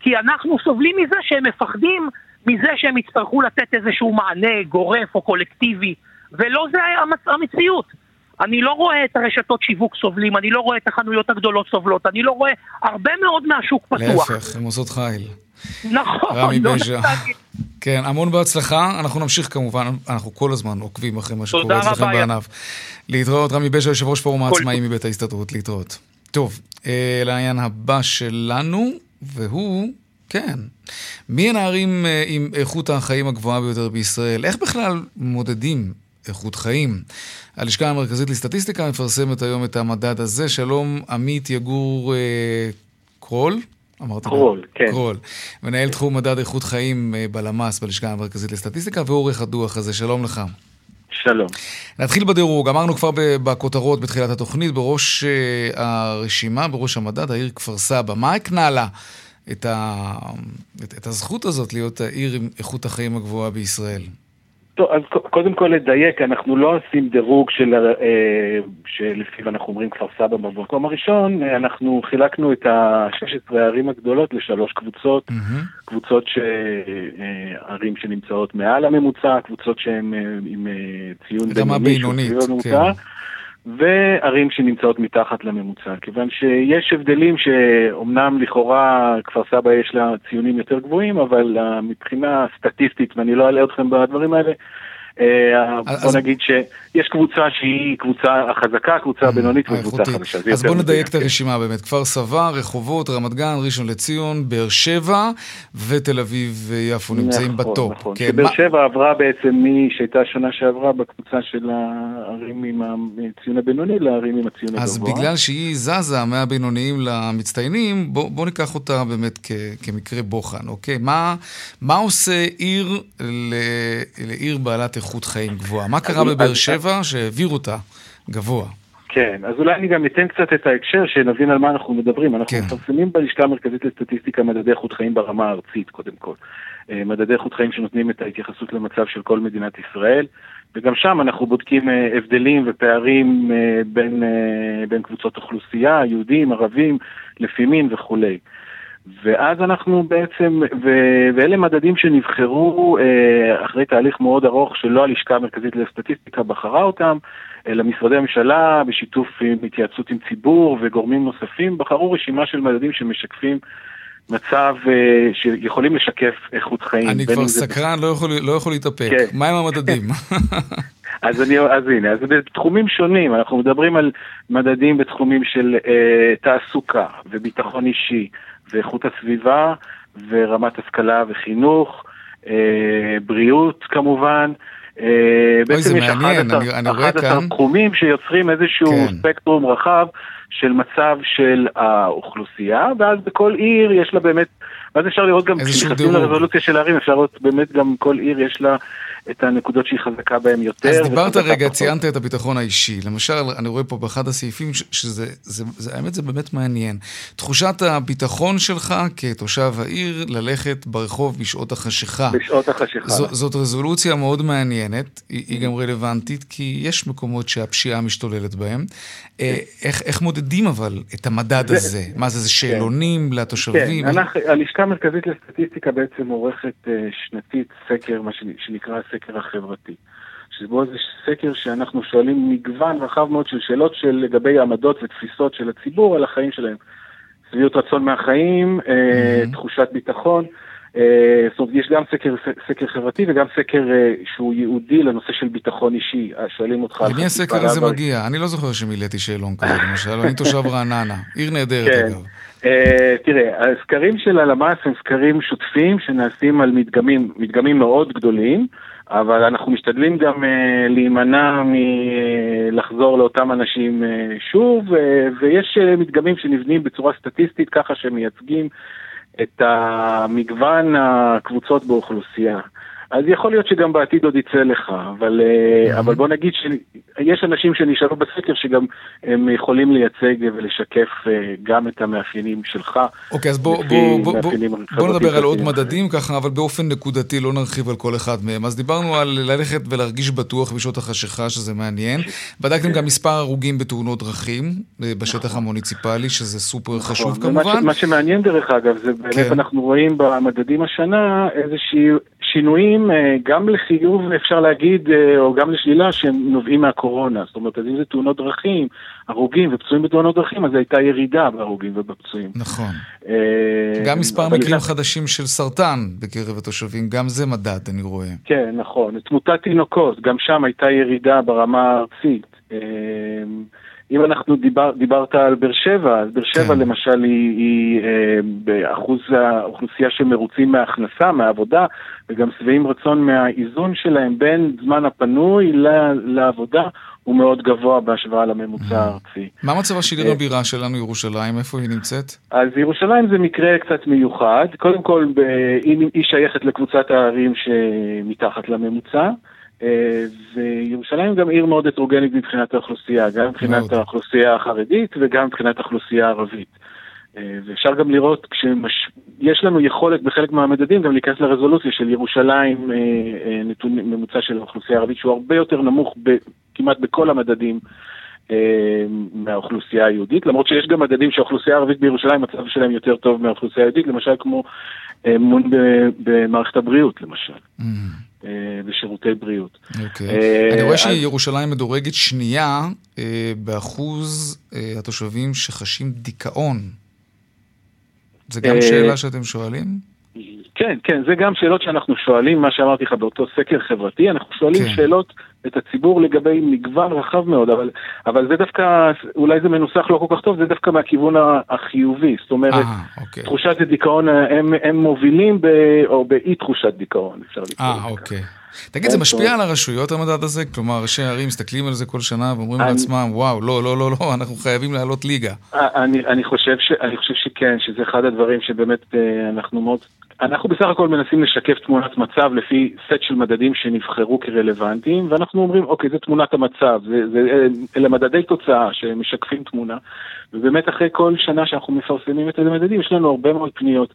כי אנחנו סובלים מזה שהם מפחדים מזה שהם יצטרכו לתת איזשהו מענה גורף או קולקטיבי, ולא זה המציאות. אני לא רואה את הרשתות שיווק סובלים, אני לא רואה את החנויות הגדולות סובלות, אני לא רואה הרבה מאוד מהשוק פתוח. להפך, הם עושות חיל. נכון. רמי בז'ה. כן, המון בהצלחה. אנחנו נמשיך כמובן, אנחנו כל הזמן עוקבים אחרי מה שקורה אצלכם בענף. להתראות, רמי בז'ה, יושב ראש פורום העצמאים מבית ההסתדרות, להתראות. טוב, לעניין הבא שלנו, והוא, כן, מי הנערים עם איכות החיים הגבוהה ביותר בישראל? איך בכלל מודדים איכות חיים? הלשכה המרכזית לסטטיסטיקה מפרסמת היום את המדד הזה. שלום, עמית יגור קרול? אמרת קרול, כן. קרול, מנהל תחום מדד איכות חיים בלמ"ס, בלשכה המרכזית לסטטיסטיקה, ועורך הדוח הזה. שלום לך. שלום. נתחיל בדירוג, אמרנו כבר בכותרות בתחילת התוכנית, בראש הרשימה, בראש המדד, העיר כפר סבא. מה הקנה לה את, ה... את, את הזכות הזאת להיות העיר עם איכות החיים הגבוהה בישראל? טוב, אז קודם כל לדייק, אנחנו לא עושים דירוג של, שלפיו אנחנו אומרים כפר סבא במקום הראשון, אנחנו חילקנו את ה-שש עשרה הערים הגדולות לשלוש קבוצות, mm-hmm. קבוצות ש... ערים שנמצאות מעל הממוצע, קבוצות שהן עם ציון בינוני, כן. וערים שנמצאות מתחת לממוצע, כיוון שיש הבדלים שאומנם לכאורה כפר סבא יש לה ציונים יותר גבוהים, אבל מבחינה סטטיסטית, ואני לא אעלה אתכם בדברים האלה, בוא נגיד שיש קבוצה שהיא קבוצה החזקה, קבוצה בינונית וקבוצה חדשה. אז בוא נדייק את הרשימה באמת, כפר סבא, רחובות, רמת גן, ראשון לציון, באר שבע ותל אביב יפו נמצאים בטופ. באר שבע עברה בעצם מי שהייתה שנה שעברה בקבוצה של הערים עם הציון הבינוני לערים עם הציון הגבוה. אז בגלל שהיא זזה מהבינוניים למצטיינים, בוא ניקח אותה באמת כמקרה בוחן, אוקיי? מה עושה עיר לעיר בעלת איכות? איכות חיים גבוהה. מה קרה בבאר שבע שהעביר אותה גבוה? כן, אז אולי אני גם אתן קצת את ההקשר שנבין על מה אנחנו מדברים. אנחנו מפרסמים בלשכה המרכזית לסטטיסטיקה מדדי איכות חיים ברמה הארצית, קודם כל. מדדי איכות חיים שנותנים את ההתייחסות למצב של כל מדינת ישראל, וגם שם אנחנו בודקים הבדלים ופערים בין, בין קבוצות אוכלוסייה, יהודים, ערבים, לפי מין וכולי. ואז אנחנו בעצם, ואלה מדדים שנבחרו אחרי תהליך מאוד ארוך שלא הלשכה המרכזית לסטטיסטיקה בחרה אותם, אלא משרדי הממשלה בשיתוף עם התייעצות עם ציבור וגורמים נוספים בחרו רשימה של מדדים שמשקפים מצב שיכולים לשקף איכות חיים. אני כבר סקרן, לא יכול להתאפק. מה עם המדדים? אז אני, אז הנה, אז בתחומים שונים, אנחנו מדברים על מדדים בתחומים של אה, תעסוקה וביטחון אישי ואיכות הסביבה ורמת השכלה וחינוך, אה, בריאות כמובן, אה, בעצם יש אחד עשר תחומים שיוצרים איזשהו כן. ספקטרום רחב של מצב של האוכלוסייה, ואז בכל עיר יש לה באמת, ואז אפשר לראות גם, כשנכנסים לרזולוציה של הערים, אפשר לראות באמת גם כל עיר יש לה את הנקודות שהיא חזקה בהן יותר. אז דיברת רגע, ציינת את הביטחון האישי. למשל, אני רואה פה באחד הסעיפים, שהאמת זה באמת מעניין. תחושת הביטחון שלך כתושב העיר, ללכת ברחוב בשעות החשיכה. בשעות החשיכה. זאת רזולוציה מאוד מעניינת, היא גם רלוונטית, כי יש מקומות שהפשיעה משתוללת בהם. איך מודדים אבל את המדד הזה? מה זה, זה שאלונים לתושבים? הלשכה המרכזית לסטטיסטיקה בעצם עורכת שנתית סקר, מה שנקרא הסקר החברתי. שבו זה סקר שאנחנו שואלים מגוון רחב מאוד של שאלות של לגבי עמדות ותפיסות של הציבור על החיים שלהם. סביעות רצון מהחיים, תחושת ביטחון. זאת אומרת, יש גם סקר, סקר חברתי וגם סקר שהוא ייעודי לנושא של ביטחון אישי. שואלים אותך... למי הסקר הזה מגיע? אני לא זוכר שמילאתי שאלון כזה, למשל, אני תושב רעננה, עיר נהדרת אגב. תראה, הסקרים של הלמ"ס הם סקרים שותפים שנעשים על מדגמים, מדגמים מאוד גדולים, אבל אנחנו משתדלים גם להימנע מלחזור לאותם אנשים שוב, ויש מדגמים שנבנים בצורה סטטיסטית ככה שמייצגים את המגוון הקבוצות באוכלוסייה. אז יכול להיות שגם בעתיד עוד יצא לך, אבל, אבל בוא נגיד שיש אנשים שנשארו בסקר שגם הם יכולים לייצג ולשקף גם את המאפיינים שלך. אוקיי, אז בוא, בוא, בוא, בוא, בוא נדבר על עוד מדדים ככה, אבל באופן נקודתי לא נרחיב על כל אחד מהם. אז דיברנו על ללכת ולהרגיש בטוח בשעות החשיכה, שזה מעניין. בדקתם גם מספר הרוגים בתאונות דרכים בשטח המוניציפלי, שזה סופר חשוב כמובן. מה שמעניין דרך אגב, זה באמת אנחנו רואים במדדים השנה איזושהי שינויים גם לחיוב אפשר להגיד או גם לשלילה שהם נובעים מהקורונה, זאת אומרת אז אם זה תאונות דרכים, הרוגים ופצועים בתאונות דרכים אז הייתה ירידה בהרוגים ובפצועים. נכון. גם מספר מקרים חדשים של סרטן בקרב התושבים, גם זה מדד אני רואה. כן, נכון. תמותת תינוקות, גם שם הייתה ירידה ברמה הארצית. אם אנחנו דיבר, דיברת על בר שבע, אז בר שבע כן. למשל היא, היא אה, באחוז האוכלוסייה שמרוצים מההכנסה, מהעבודה, וגם שבעים רצון מהאיזון שלהם בין זמן הפנוי לעבודה, הוא מאוד גבוה בהשוואה לממוצע הארצי. מה מצבה של עיר הבירה שלנו, ירושלים? איפה היא נמצאת? אז ירושלים זה מקרה קצת מיוחד. קודם כל, היא שייכת לקבוצת הערים שמתחת לממוצע, וירושלים גם עיר מאוד הטרוגנית מבחינת האוכלוסייה, גם מבחינת האוכלוסייה החרדית וגם מבחינת האוכלוסייה הערבית. ואפשר גם לראות כשיש לנו יכולת בחלק מהמדדים גם להיכנס לרזולוציה של ירושלים, נתון ממוצע של האוכלוסייה הערבית שהוא הרבה יותר נמוך כמעט בכל המדדים מהאוכלוסייה היהודית, למרות שיש גם מדדים שהאוכלוסייה הערבית בירושלים מצב שלהם יותר טוב מהאוכלוסייה היהודית, למשל כמו אמון במערכת הבריאות למשל. בשירותי בריאות. אני רואה שירושלים מדורגת שנייה באחוז התושבים שחשים דיכאון. זה גם שאלה שאתם שואלים? כן, כן, זה גם שאלות שאנחנו שואלים, מה שאמרתי לך באותו סקר חברתי, אנחנו שואלים שאלות את הציבור לגבי מגוון רחב מאוד, אבל, אבל זה דווקא, אולי זה מנוסח לא כל כך טוב, זה דווקא מהכיוון החיובי, זאת אומרת, 아, אוקיי. תחושת דיכאון, הם, הם מובילים ב, או באי תחושת דיכאון, אפשר לקרוא. אה, אוקיי. תגיד, זה משפיע על הרשויות המדד הזה? כלומר, ראשי הערים מסתכלים על זה כל שנה ואומרים לעצמם, וואו, לא, לא, לא, לא, אנחנו חייבים לעלות ליגה. אני, אני חושב ש, אני חושב שכן, שזה אחד הדברים שבאמת אנחנו מאוד... אנחנו בסך הכל מנסים לשקף תמונת מצב לפי סט של מדדים שנבחרו כרלוונטיים, ואנחנו אומרים, אוקיי, זה תמונת המצב, זה, זה, אלה מדדי תוצאה שמשקפים תמונה, ובאמת אחרי כל שנה שאנחנו מפרסמים את המדדים, יש לנו הרבה מאוד פניות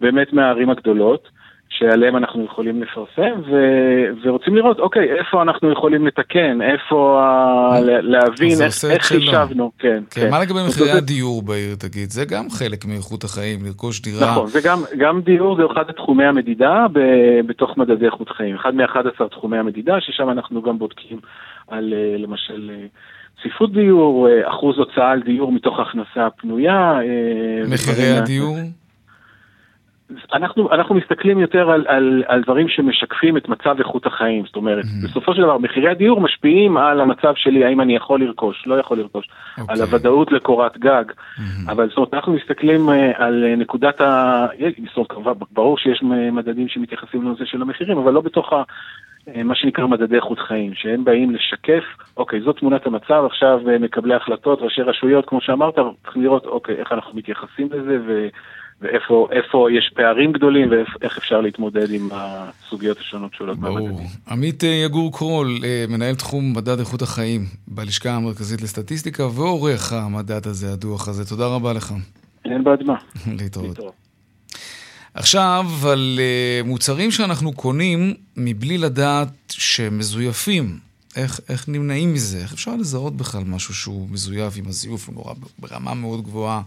באמת מהערים הגדולות, שעליהם אנחנו יכולים לפרסם, ו- ורוצים לראות, אוקיי, איפה אנחנו יכולים לתקן, איפה ה- להבין, איך, איך חישבנו. כן, כן. כן. מה לגבי מחירי הדיור בעיר, תגיד? זה גם חלק מאיכות החיים, לרכוש דירה. נכון, זה גם, גם דיור, זה אחד התחומי המדידה ב- בתוך מדדי איכות חיים. אחד מ-אחד עשר תחומי המדידה, ששם אנחנו גם בודקים על, למשל, ציפות דיור, אחוז הוצאה על דיור מתוך הכנסה הפנויה. מחירי הדיור? אנחנו, אנחנו מסתכלים יותר על, על, על דברים שמשקפים את מצב איכות החיים. זאת אומרת, mm-hmm. בסופו של דבר, מחירי הדיור משפיעים על המצב שלי, האם אני יכול לרכוש, לא יכול לרכוש, okay. על הוודאות לקורת גג. Mm-hmm. אבל זאת אומרת, אנחנו מסתכלים על נקודת ה... זאת אומרת, ברור שיש מדדים שמתייחסים לנושא של המחירים, אבל לא בתוך ה... מה שנקרא מדדי איכות חיים, שהם באים לשקף, אוקיי, זאת תמונת המצב, עכשיו מקבלי החלטות, ראשי רשויות, כמו שאמרת, צריך לראות, אוקיי, איך אנחנו מתייחסים לזה, ו... ואיפה איפה יש פערים גדולים, ואיך אפשר להתמודד עם הסוגיות השונות שעולות מהמדדים. ברור. עמית יגור קרול, מנהל תחום מדד איכות החיים, בלשכה המרכזית לסטטיסטיקה, ועורך המדד הזה, הדוח הזה. תודה רבה לך. אין בעד מה. להתראות. עכשיו, על מוצרים שאנחנו קונים מבלי לדעת שמזויפים. איך, איך נמנעים מזה? איך אפשר לזהות בכלל משהו שהוא מזויף, עם הזיוף ברמה מאוד גבוהה?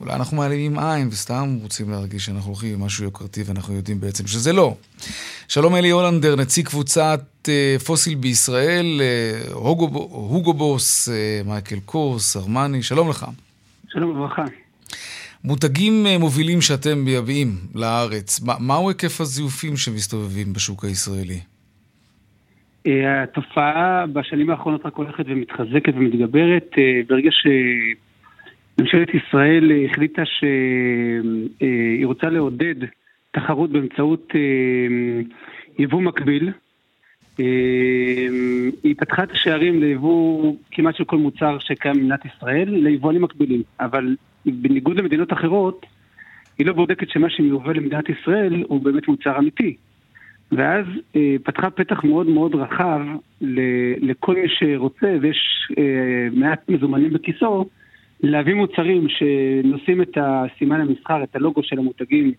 אולי אנחנו מעלים עין וסתם רוצים להרגיש שאנחנו הולכים עם משהו יוקרתי ואנחנו יודעים בעצם שזה לא. שלום אלי הולנדר, נציג קבוצת אה, פוסיל בישראל, אה, הוגו, הוגו בוס, אה, מייקל קורס, ארמני, שלום לך. שלום וברכה. מותגים אה, מובילים שאתם מייבאים לארץ, מה, מהו היקף הזיופים שמסתובבים בשוק הישראלי? התופעה בשנים האחרונות רק הולכת ומתחזקת ומתגברת. ברגע שממשלת ישראל החליטה שהיא רוצה לעודד תחרות באמצעות יבוא מקביל, היא פתחה את השערים ליבוא כמעט של כל מוצר שקיים במדינת ישראל, ליבואנים מקבילים. אבל בניגוד למדינות אחרות, היא לא בודקת שמה שמיובא למדינת ישראל הוא באמת מוצר אמיתי. ואז אה, פתחה פתח מאוד מאוד רחב ל- לכל מי שרוצה, ויש אה, מעט מזומנים בכיסו, להביא מוצרים שנושאים את הסימן המסחר, את הלוגו של המותגים,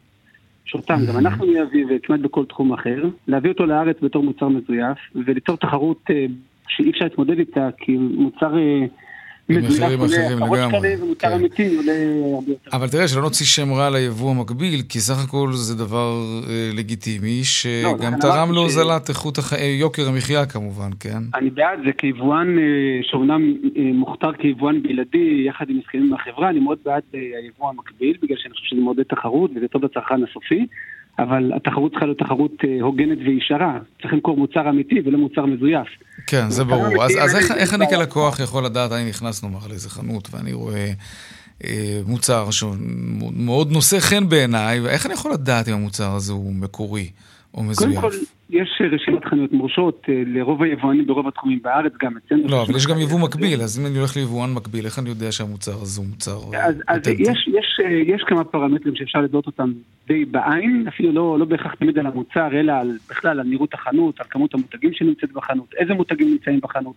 שאותם גם אנחנו נהביא וכמעט בכל תחום אחר, להביא אותו לארץ בתור מוצר מזויף, וליצור תחרות אה, שאי אפשר להתמודד איתה, כי מוצר... אה, במחירים אחרים לגמרי. אבל תראה, שלא נוציא שם רע ליבוא המקביל, כי סך הכל זה דבר לגיטימי, שגם תרם להוזלת יוקר המחיה כמובן, כן? אני בעד, זה כיבואן שאומנם מוכתר כיבואן בלעדי, יחד עם הסכמים מהחברה, אני מאוד בעד היבוא המקביל, בגלל שאני חושב שזה מאוד תחרות, וזה טוב לצרכן הסופי, אבל התחרות צריכה להיות תחרות הוגנת וישרה. צריך למכור מוצר אמיתי ולא מוצר מזויף. כן, זה ברור. אז איך אני כלקוח יכול לדעת, אני נכנס נאמר לאיזה חנות, ואני רואה מוצר שמאוד נושא חן בעיניי, ואיך אני יכול לדעת אם המוצר הזה הוא מקורי או מזויף? קודם כל, יש רשימת חנויות מורשות לרוב היבואנים ברוב התחומים בארץ, גם אצלנו. לא, אבל יש גם יבוא מקביל, אז אם אני הולך ליבואן מקביל, איך אני יודע שהמוצר הזה הוא מוצר? אז יש כמה פרמטרים שאפשר לדעות אותם די בעין, אפילו לא, לא בהכרח תמיד על המוצר, אלא על, בכלל על נראות החנות, על כמות המותגים שנמצאת בחנות, איזה מותגים נמצאים בחנות,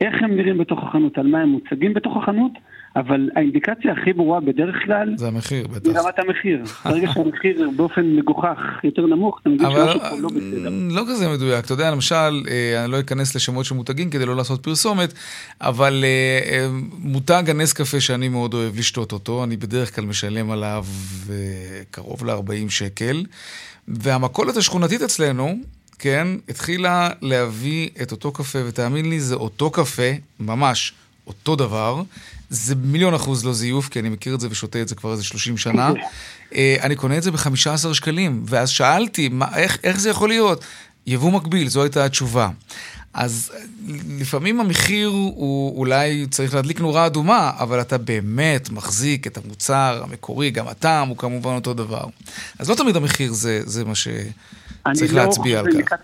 איך הם נראים בתוך החנות, על מה הם מוצגים בתוך החנות, אבל האינדיקציה הכי ברורה בדרך כלל... זה המחיר, בטח. היא רמת המחיר. ברגע שהמחיר באופן מגוחך יותר נמוך, אתה מבין שמשהו פה לא בסדר. לא כזה מדויק. אתה יודע, למשל, אני לא אכנס לשמות של מותגים כדי לא לעשות פרסומת, אבל מותג הנס קפה שאני מאוד אוהב לשתות אותו, אני בדרך כלל משלם עליו קרוב ל-ארבעים שקל, והמכולת השכונתית אצלנו, כן, התחילה להביא את אותו קפה, ותאמין לי, זה אותו קפה, ממש אותו דבר, זה מיליון אחוז לא זיוף, כי אני מכיר את זה ושותה את זה כבר איזה שלושים שנה, אני קונה את זה ב-חמישה עשר שקלים, ואז שאלתי, מה, איך, איך זה יכול להיות? יבוא מקביל, זו הייתה התשובה. אז לפעמים המחיר הוא אולי צריך להדליק נורה אדומה, אבל אתה באמת מחזיק את המוצר המקורי, גם הטעם הוא כמובן אותו דבר. אז לא תמיד המחיר זה, זה מה ש... צריך לא להצביע על כך.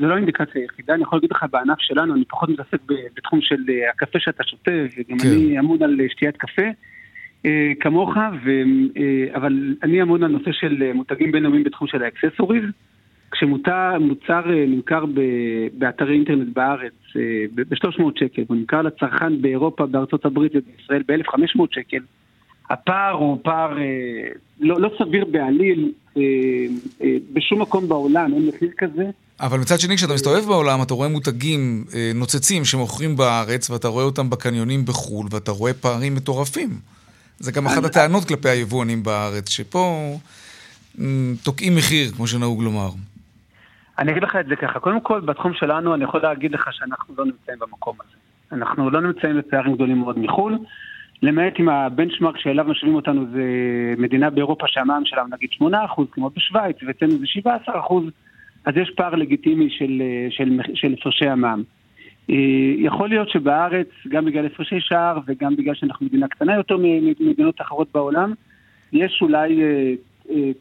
זה לא אינדיקציה יחידה, אני יכול להגיד לך, בענף שלנו, אני פחות מתעסק בתחום של הקפה שאתה שותה, וגם כן. אני אמון על שתיית קפה, אה, כמוך, ו, אה, אבל אני אמון על נושא של מותגים בינלאומיים בתחום של האקססוריז, כשמוצר נמכר ב, באתרי אינטרנט בארץ, אה, ב-שלוש מאות שקל, הוא נמכר לצרכן באירופה, בארצות הברית ובישראל, ב-אלף וחמש מאות שקל, הפער הוא פער אה, לא, לא סביר בעליל, אה, אה, בשום מקום בעולם, אין מחיר כזה. אבל מצד שני, כשאתה מסתובב בעולם, אתה רואה מותגים אה, נוצצים שמוכרים בארץ, ואתה רואה אותם בקניונים בחול, ואתה רואה פערים מטורפים. זה גם אחת הטענות כלפי היבואנים בארץ, שפה תוקעים מחיר, כמו שנהוג לומר. אני אגיד לך את זה ככה. קודם כל, בתחום שלנו, אני יכול להגיד לך שאנחנו לא נמצאים במקום הזה. אנחנו לא נמצאים בפערים גדולים מאוד מחול, למעט אם הבנצ'מרק שאליו משווים אותנו זה מדינה באירופה שהמע"מ שלה נגיד שמונה אחוז כמו בשוויץ, ואצלנו זה שבעה עשר אחוז, אז יש פער לגיטימי של, של, של הפרשי המע"מ. יכול להיות שבארץ, גם בגלל הפרשי שער וגם בגלל שאנחנו מדינה קטנה יותר ממדינות אחרות בעולם, יש אולי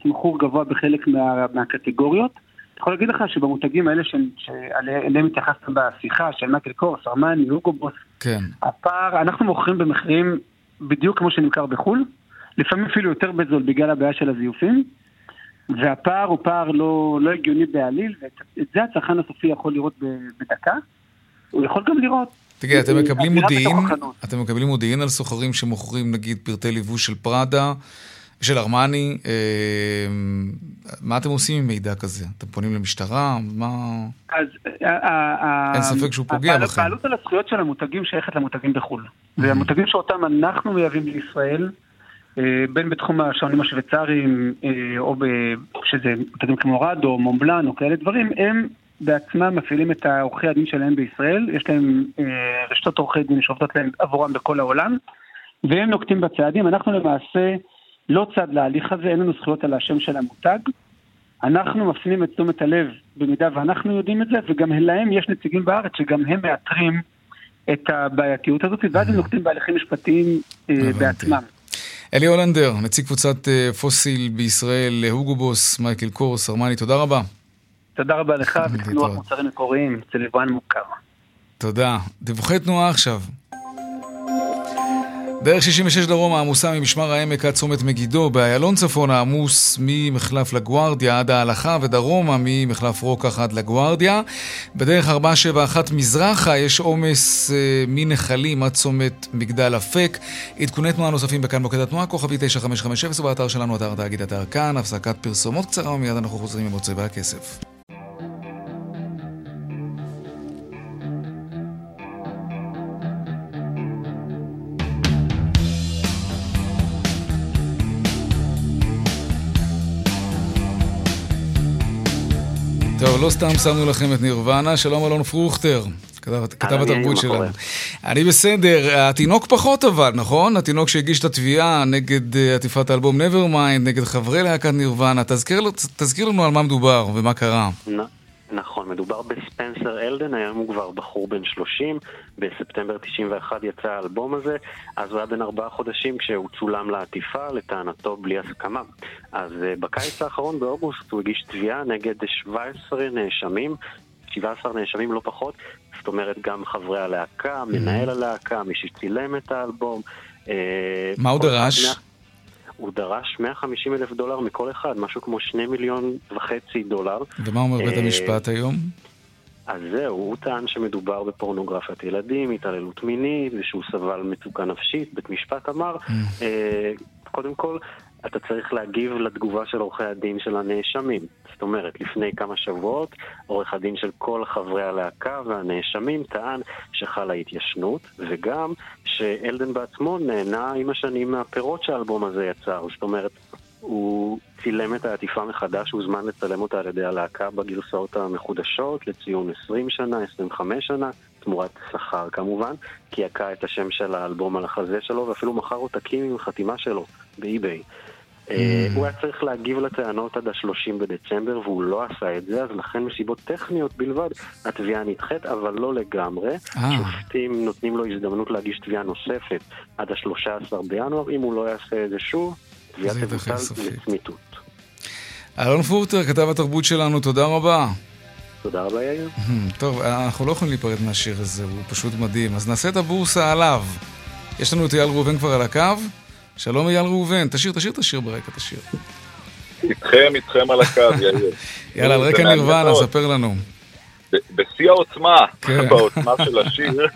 תמחור גבוה בחלק מה, מהקטגוריות. אני יכול להגיד לך שבמותגים האלה שעליהם התייחסתם בשיחה של מקל קורס, ארמני, הוגובוס, כן. הפער, אנחנו מוכרים במחירים בדיוק כמו שנמכר בחול, לפעמים אפילו יותר בזול בגלל הבעיה של הזיופים, והפער הוא פער לא, לא הגיוני בעליל, ואת זה הצרכן הסופי יכול לראות בדקה, הוא יכול גם לראות. תגיד, אתם מקבלים מודיעין, אתם מקבלים מודיעין על סוחרים שמוכרים נגיד פרטי ליבוש של פראדה, של ארמני, מה אתם עושים עם מידע כזה? אתם פונים למשטרה? אין ספק שהוא פוגע בכם. הבעלות על הזכויות של המותגים שייכת למותגים בחול. והמותגים שאותם אנחנו מייבאים לישראל, בין בתחום השעונים השוויצריים, או שזה מותגים כמו רד או מומבלן או כאלה דברים, הם בעצמם מפעילים את העורכי הדין שלהם בישראל. יש להם רשתות עורכי דין שעובדות להם עבורם בכל העולם, והם נוקטים בצעדים. אנחנו למעשה לא צד להליך הזה, אין לנו זכויות על השם של המותג. אנחנו מפנים את תשומת הלב במידה ואנחנו יודעים את זה, וגם להם יש נציגים בארץ שגם הם מאתרים את הבעייתיות הזאת, ואז הם נוקטים בהליכים משפטיים בעצמם. אלי הולנדר, נציג קבוצת פוסיל בישראל, הוגו בוס, מייקל קורס, ארמני, תודה רבה. תודה רבה לך, ותנוח מוצרים מקוריים, אצל יבואן מוכר. תודה. דיווחי תנועה עכשיו. דרך שישים ושש דרום העמוסה ממשמר העמק עד צומת מגידו, באיילון צפון העמוס ממחלף לגוארדיה עד ההלכה ודרומה ממחלף רוקח עד לגוארדיה. בדרך ארבע שבע אחת מזרחה יש עומס אה, מנחלים עד צומת מגדל אפק. עדכוני תנועה נוספים בכאן מוקד התנועה, כוכבי תשע חמש חמש אפס ובאתר שלנו, אתר תאגיד אתר כאן. הפסקת פרסומות קצרה ומיד אנחנו חוזרים עם צבע הכסף. טוב, לא סתם שמנו לכם את נירוונה. שלום אלון פרוכטר, כתב, כתב התרבות שלנו. אני בסדר, התינוק פחות אבל, נכון? התינוק שהגיש את התביעה נגד עטיפת האלבום Nevermind, נגד חברי להקת נירוונה. תזכיר, תזכיר לנו על מה מדובר ומה קרה. נכון, מדובר בספנסר אלדן, היום הוא כבר בחור בן שלושים, בספטמבר תשעים ואחת יצא האלבום הזה, אז הוא היה בן ארבעה חודשים כשהוא צולם לעטיפה, לטענתו בלי הסכמה. אז בקיץ האחרון, באוגוסט, הוא הגיש תביעה נגד שבע עשרה נאשמים, שבעה עשר נאשמים לא פחות, זאת אומרת גם חברי הלהקה, מנהל הלהקה, מי שצילם את האלבום. מה הוא דרש? הוא דרש מאה וחמישים אלף דולר מכל אחד, משהו כמו שני מיליון וחצי דולר. ומה אומר בית המשפט היום? אז זהו, הוא טען שמדובר בפורנוגרפיית ילדים, התעללות מינית, ושהוא סבל מצוקה נפשית. בית משפט אמר, קודם כל, אתה צריך להגיב לתגובה של עורכי הדין של הנאשמים. זאת אומרת, לפני כמה שבועות, עורך הדין של כל חברי הלהקה והנאשמים טען שחלה התיישנות, וגם שאלדן בעצמו נהנה עם השנים מהפירות שהאלבום הזה יצר. זאת אומרת, הוא צילם את העטיפה מחדש, הוא זמן לצלם אותה על ידי הלהקה בגרסאות המחודשות, לציון עשרים שנה, עשרים וחמש שנה, תמורת שכר כמובן, כי יקע את השם של האלבום על החזה שלו, ואפילו מחר עותקים עם חתימה שלו באי-ביי. הוא היה צריך להגיב לטענות עד ה-שלושים בדצמבר, והוא לא עשה את זה, אז לכן מסיבות טכניות בלבד התביעה נדחית, אבל לא לגמרי. שופטים נותנים לו הזדמנות להגיש תביעה נוספת עד ה-שלושה עשר בינואר, אם הוא לא יעשה את זה שוב, תביעה תבוטל לצמיתות. אלון פורטר, כתב התרבות שלנו, תודה רבה. תודה רבה, יאיר. טוב, אנחנו לא יכולים להיפרד מהשיר הזה, הוא פשוט מדהים, אז נעשה את הבורסה עליו. יש לנו את אייל ראובן כבר על הקו. שלום אייל ראובן, תשיר, תשיר, תשיר ברקע, תשיר. איתכם, איתכם על הקו, יאיר. יאללה, על רקע נירוונה, ספר לנו. בשיא העוצמה, בעוצמה של השיר,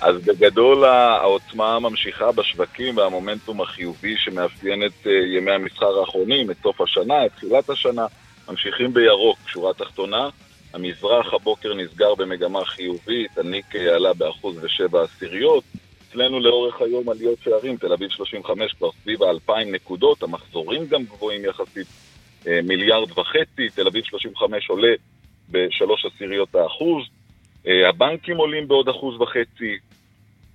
אז בגדול העוצמה ממשיכה בשווקים והמומנטום החיובי שמאפיין את ימי המסחר האחרונים, את סוף השנה, את תחילת השנה, ממשיכים בירוק, שורה תחתונה. המזרח הבוקר נסגר במגמה חיובית, הניקיי עלה באחוז ושבע עשיריות, אצלנו לאורך היום עליות שערים, תל אביב שלושים וחמש כבר סביב אלפיים נקודות, המחזורים גם גבוהים יחסית, מיליארד וחצי, תל אביב שלושים וחמש עולה בשלוש עשיריות האחוז, הבנקים עולים בעוד אחוז וחצי,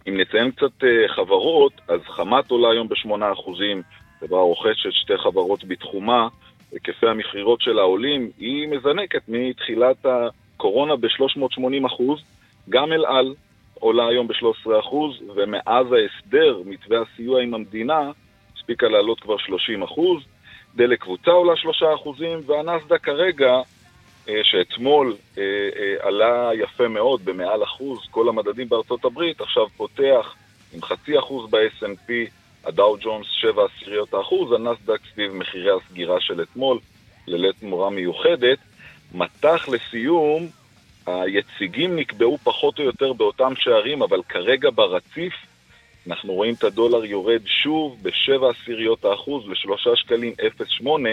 אם נציין קצת חברות, אז חמת עולה היום ב-שמונה אחוזים, דבר רוכשת שתי חברות בתחומה, היקפי המכירות של העולים, היא מזנקת מתחילת הקורונה ב-שלוש מאות שמונים אחוז, גם אל על עולה היום ב-שלושה עשר אחוז, ומאז ההסדר, מתווה הסיוע עם המדינה, הספיקה לעלות כבר שלושים אחוז, דלק קבוצה עולה שלושה אחוזים, והנסדק כרגע, שאתמול אה, אה, עלה יפה מאוד במעל אחוז, כל המדדים בארצות הברית, עכשיו פותח עם חצי אחוז ב-אס אנד פי, הדאו ג'ונס שבע עשיריות האחוז, הנסדק סביב מחירי הסגירה של אתמול, לילת מורה מיוחדת, מתח לסיום, היציגים נקבעו פחות או יותר באותם שערים, אבל כרגע ברציף, אנחנו רואים את הדולר יורד שוב בשבע עשיריות האחוז, לשלושה שקלים אפס שמונה,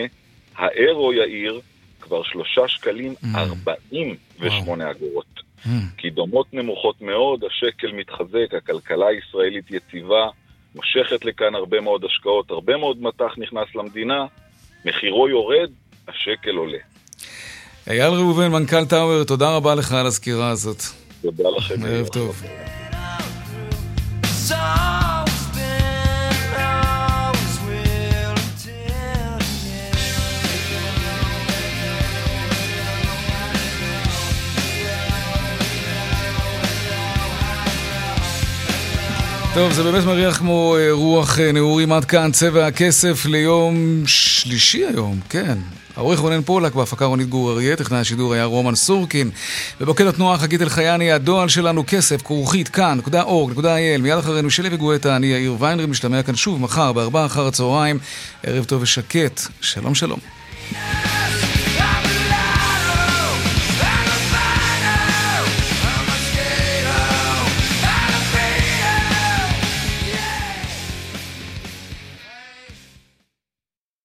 האירו יאיר, כבר שלושה שקלים ארבעים ושמונה אגורות. כי דומות נמוכות מאוד, השקל מתחזק, הכלכלה הישראלית יציבה, מושכת לכאן הרבה מאוד השקעות, הרבה מאוד מתח נכנס למדינה, מחירו יורד, השקל עולה. אייל ראובן, מנכ"ל טאוור, תודה רבה לך על הסקירה הזאת. תודה לכם. ערב טוב. טוב, זה באמת מריח כמו רוח נעורים. עד כאן צבע הכסף ליום שלישי היום, כן. העורך רונן פולק, בהפקה רונית גור אריה, טכנאי השידור היה רומן סורקין, ובמוקד התנועה חגית אלחייני, הדואל שלנו כסף, כרוכית, כאן נקודה אורג נקודה איי אל, מיד אחרינו שלי וגואטה, אני יאיר ויינרב, נשתמע כאן שוב מחר, בארבע אחר הצהריים, ערב טוב ושקט, שלום שלום.